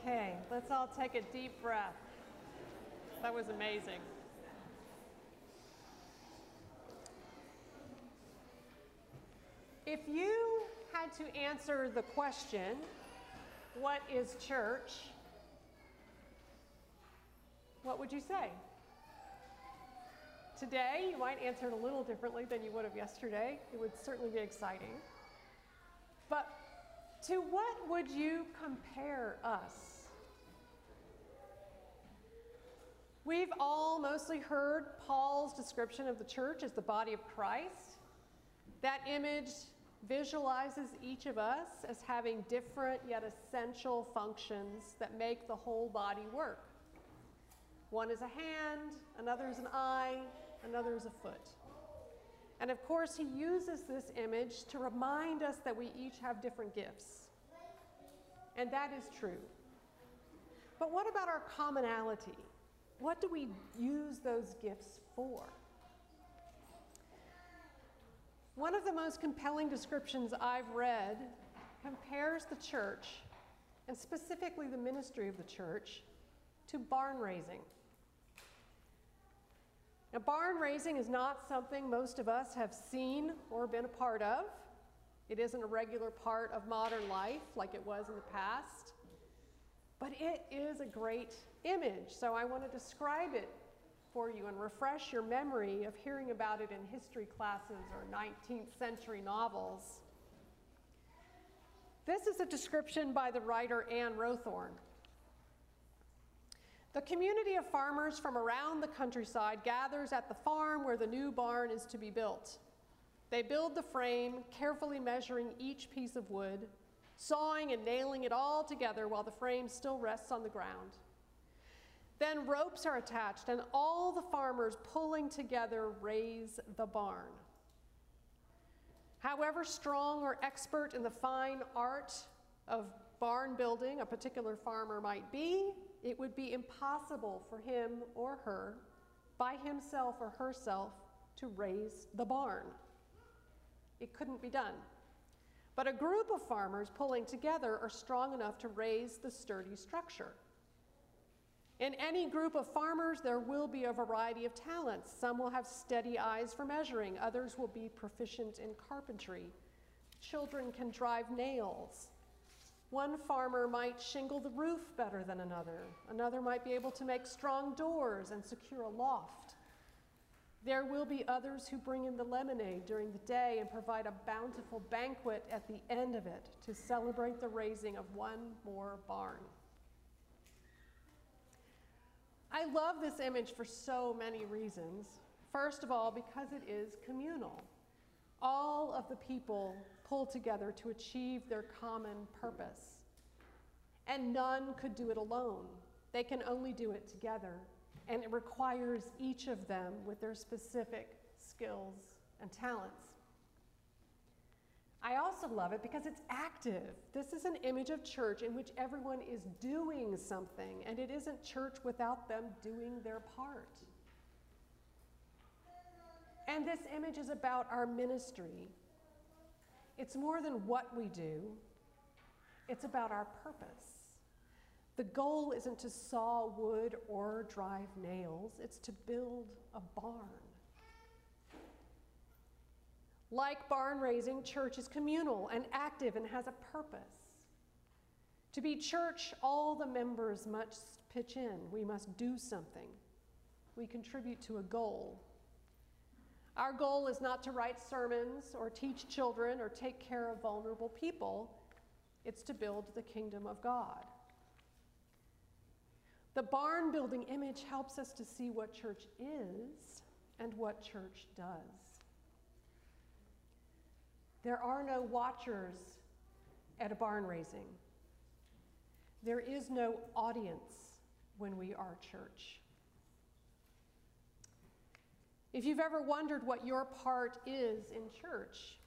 Okay, let's all take a deep breath. That was amazing. If you had to answer the question, what is church? What would you say? Today, you might answer it a little differently than you would have yesterday. It would certainly be exciting. But to what would you compare us? We've all mostly heard Paul's description of the church as the body of Christ. That image visualizes each of us as having different yet essential functions that make the whole body work. One is a hand, another is an eye, another is a foot. And of course, he uses this image to remind us that we each have different gifts. And that is true. But what about our commonality? What do we use those gifts for? One of the most compelling descriptions I've read compares the church, and specifically the ministry of the church, to barn raising. Now, barn raising is not something most of us have seen or been a part of. It isn't a regular part of modern life like it was in the past, but it is a great image. So I want to describe it for you and refresh your memory of hearing about it in history classes or 19th century novels. This is a description by the writer Anne Rowthorn. The community of farmers from around the countryside gathers at the farm where the new barn is to be built. They build the frame, carefully measuring each piece of wood, sawing and nailing it all together while the frame still rests on the ground. Then ropes are attached, and all the farmers pulling together raise the barn. However strong or expert in the fine art of barn building a particular farmer might be, it would be impossible for him or her, by himself or herself, to raise the barn. It couldn't be done. But a group of farmers pulling together are strong enough to raise the sturdy structure. In any group of farmers, there will be a variety of talents. Some will have steady eyes for measuring. Others will be proficient in carpentry. Children can drive nails. One farmer might shingle the roof better than another. Another might be able to make strong doors and secure a loft. There will be others who bring in the lemonade during the day and provide a bountiful banquet at the end of it to celebrate the raising of one more barn. I love this image for so many reasons. First of all, because it is communal. All of the people pull together to achieve their common purpose. And none could do it alone. They can only do it together. And it requires each of them with their specific skills and talents. I also love it because it's active. This is an image of church in which everyone is doing something, and it isn't church without them doing their part. And this image is about our ministry. It's more than what we do. It's about our purpose. The goal isn't to saw wood or drive nails. It's to build a barn. Like barn raising, church is communal and active and has a purpose. To be church, all the members must pitch in. We must do something. We contribute to a goal. Our goal is not to write sermons or teach children or take care of vulnerable people. It's to build the kingdom of God. The barn building image helps us to see what church is and what church does. There are no watchers at a barn raising. There is no audience when we are church. If you've ever wondered what your part is in church,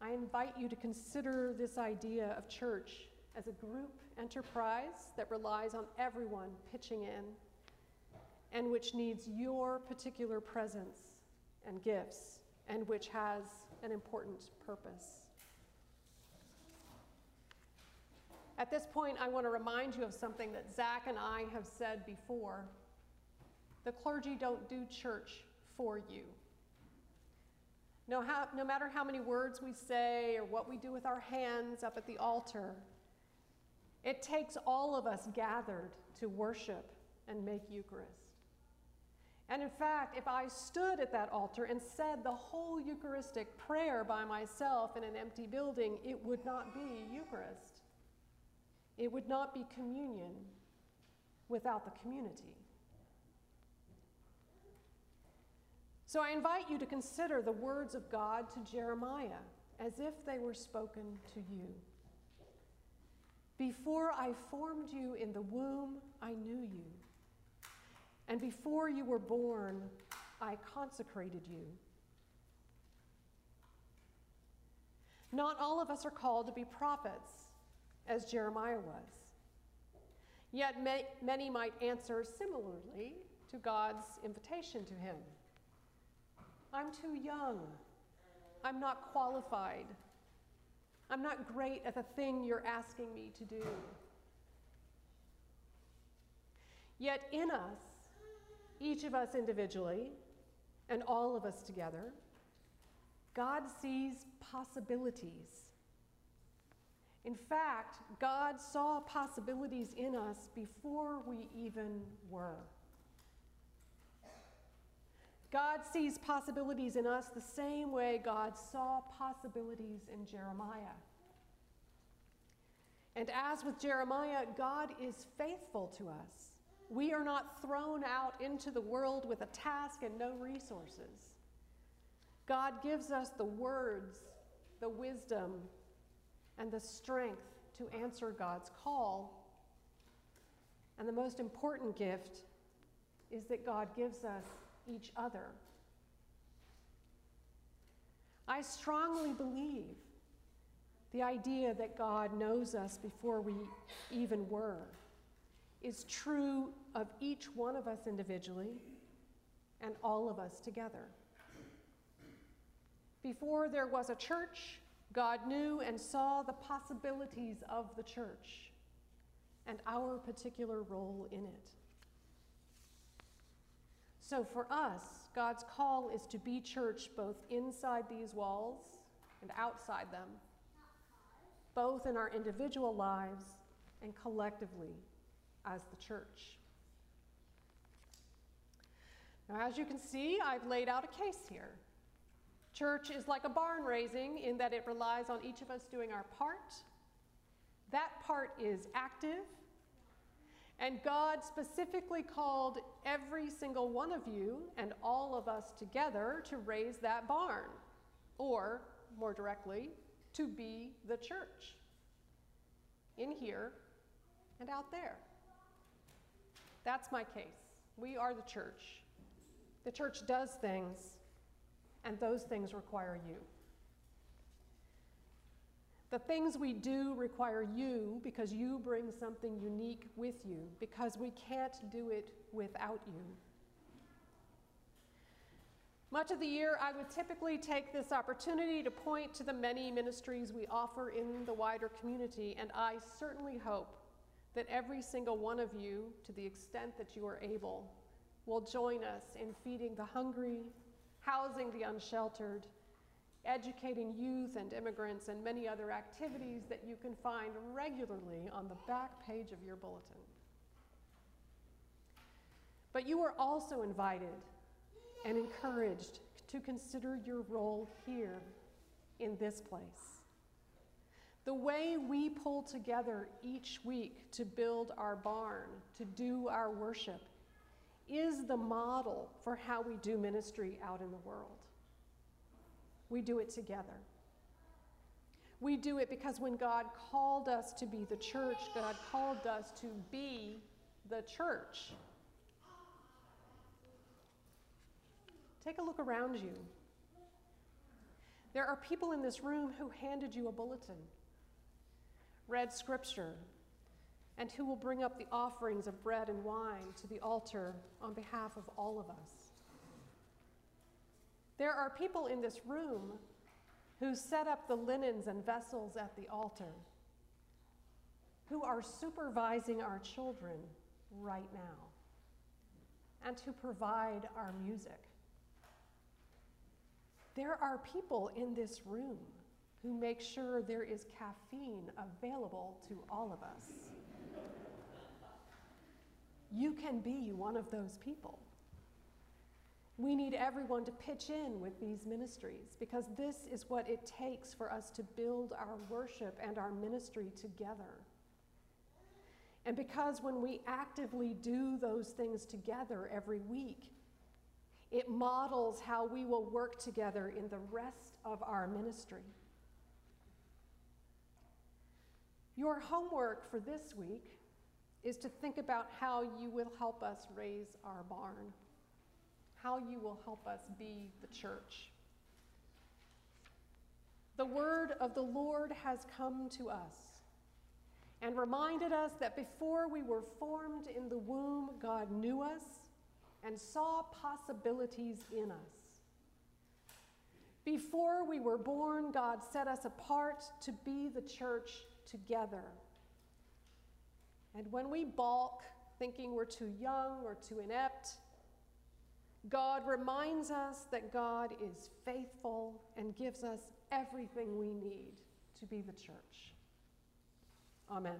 I invite you to consider this idea of church as a group enterprise that relies on everyone pitching in and which needs your particular presence and gifts, and which has an important purpose. At this point, I want to remind you of something that Zach and I have said before. The clergy don't do church for you. No matter how many words we say or what we do with our hands up at the altar, it takes all of us gathered to worship and make Eucharist. And in fact, if I stood at that altar and said the whole Eucharistic prayer by myself in an empty building, it would not be Eucharist. It would not be communion without the community. So I invite you to consider the words of God to Jeremiah as if they were spoken to you. Before I formed you in the womb, I knew you. And before you were born, I consecrated you. Not all of us are called to be prophets, as Jeremiah was. Yet many might answer similarly to God's invitation to him. I'm too young. I'm not qualified. I'm not great at the thing you're asking me to do. Yet in us, each of us individually, and all of us together, God sees possibilities. In fact, God saw possibilities in us before we even were. God sees possibilities in us the same way God saw possibilities in Jeremiah. And as with Jeremiah, God is faithful to us. We are not thrown out into the world with a task and no resources. God gives us the words, the wisdom, and the strength to answer God's call. And the most important gift is that God gives us each other. I strongly believe the idea that God knows us before we even were is true of each one of us individually and all of us together. Before there was a church, God knew and saw the possibilities of the church and our particular role in it. So for us, God's call is to be church both inside these walls and outside them, both in our individual lives and collectively as the church. Now, as you can see, I've laid out a case here. Church is like a barn raising in that it relies on each of us doing our part. That part is active. And God specifically called every single one of you and all of us together to raise that barn, or more directly, to be the church, in here and out there. That's my case. We are the church. The church does things, and those things require you. The things we do require you because you bring something unique with you, because we can't do it without you. Much of the year, I would typically take this opportunity to point to the many ministries we offer in the wider community, and I certainly hope that every single one of you, to the extent that you are able, will join us in feeding the hungry, housing the unsheltered, educating youth and immigrants, and many other activities that you can find regularly on the back page of your bulletin. But you are also invited and encouraged to consider your role here in this place. The way we pull together each week to build our barn, to do our worship, is the model for how we do ministry out in the world. We do it together. We do it because when God called us to be the church, God called us to be the church. Take a look around you. There are people in this room who handed you a bulletin, read scripture, and who will bring up the offerings of bread and wine to the altar on behalf of all of us. There are people in this room who set up the linens and vessels at the altar, who are supervising our children right now, and who provide our music. There are people in this room who make sure there is caffeine available to all of us. You can be one of those people. We need everyone to pitch in with these ministries, because this is what it takes for us to build our worship and our ministry together. And because when we actively do those things together every week, it models how we will work together in the rest of our ministry. Your homework for this week is to think about how you will help us raise our barn, how you will help us be the church. The word of the Lord has come to us and reminded us that before we were formed in the womb, God knew us and saw possibilities in us. Before we were born, God set us apart to be the church together. And when we balk, thinking we're too young or too inept, God reminds us that God is faithful and gives us everything we need to be the church. Amen.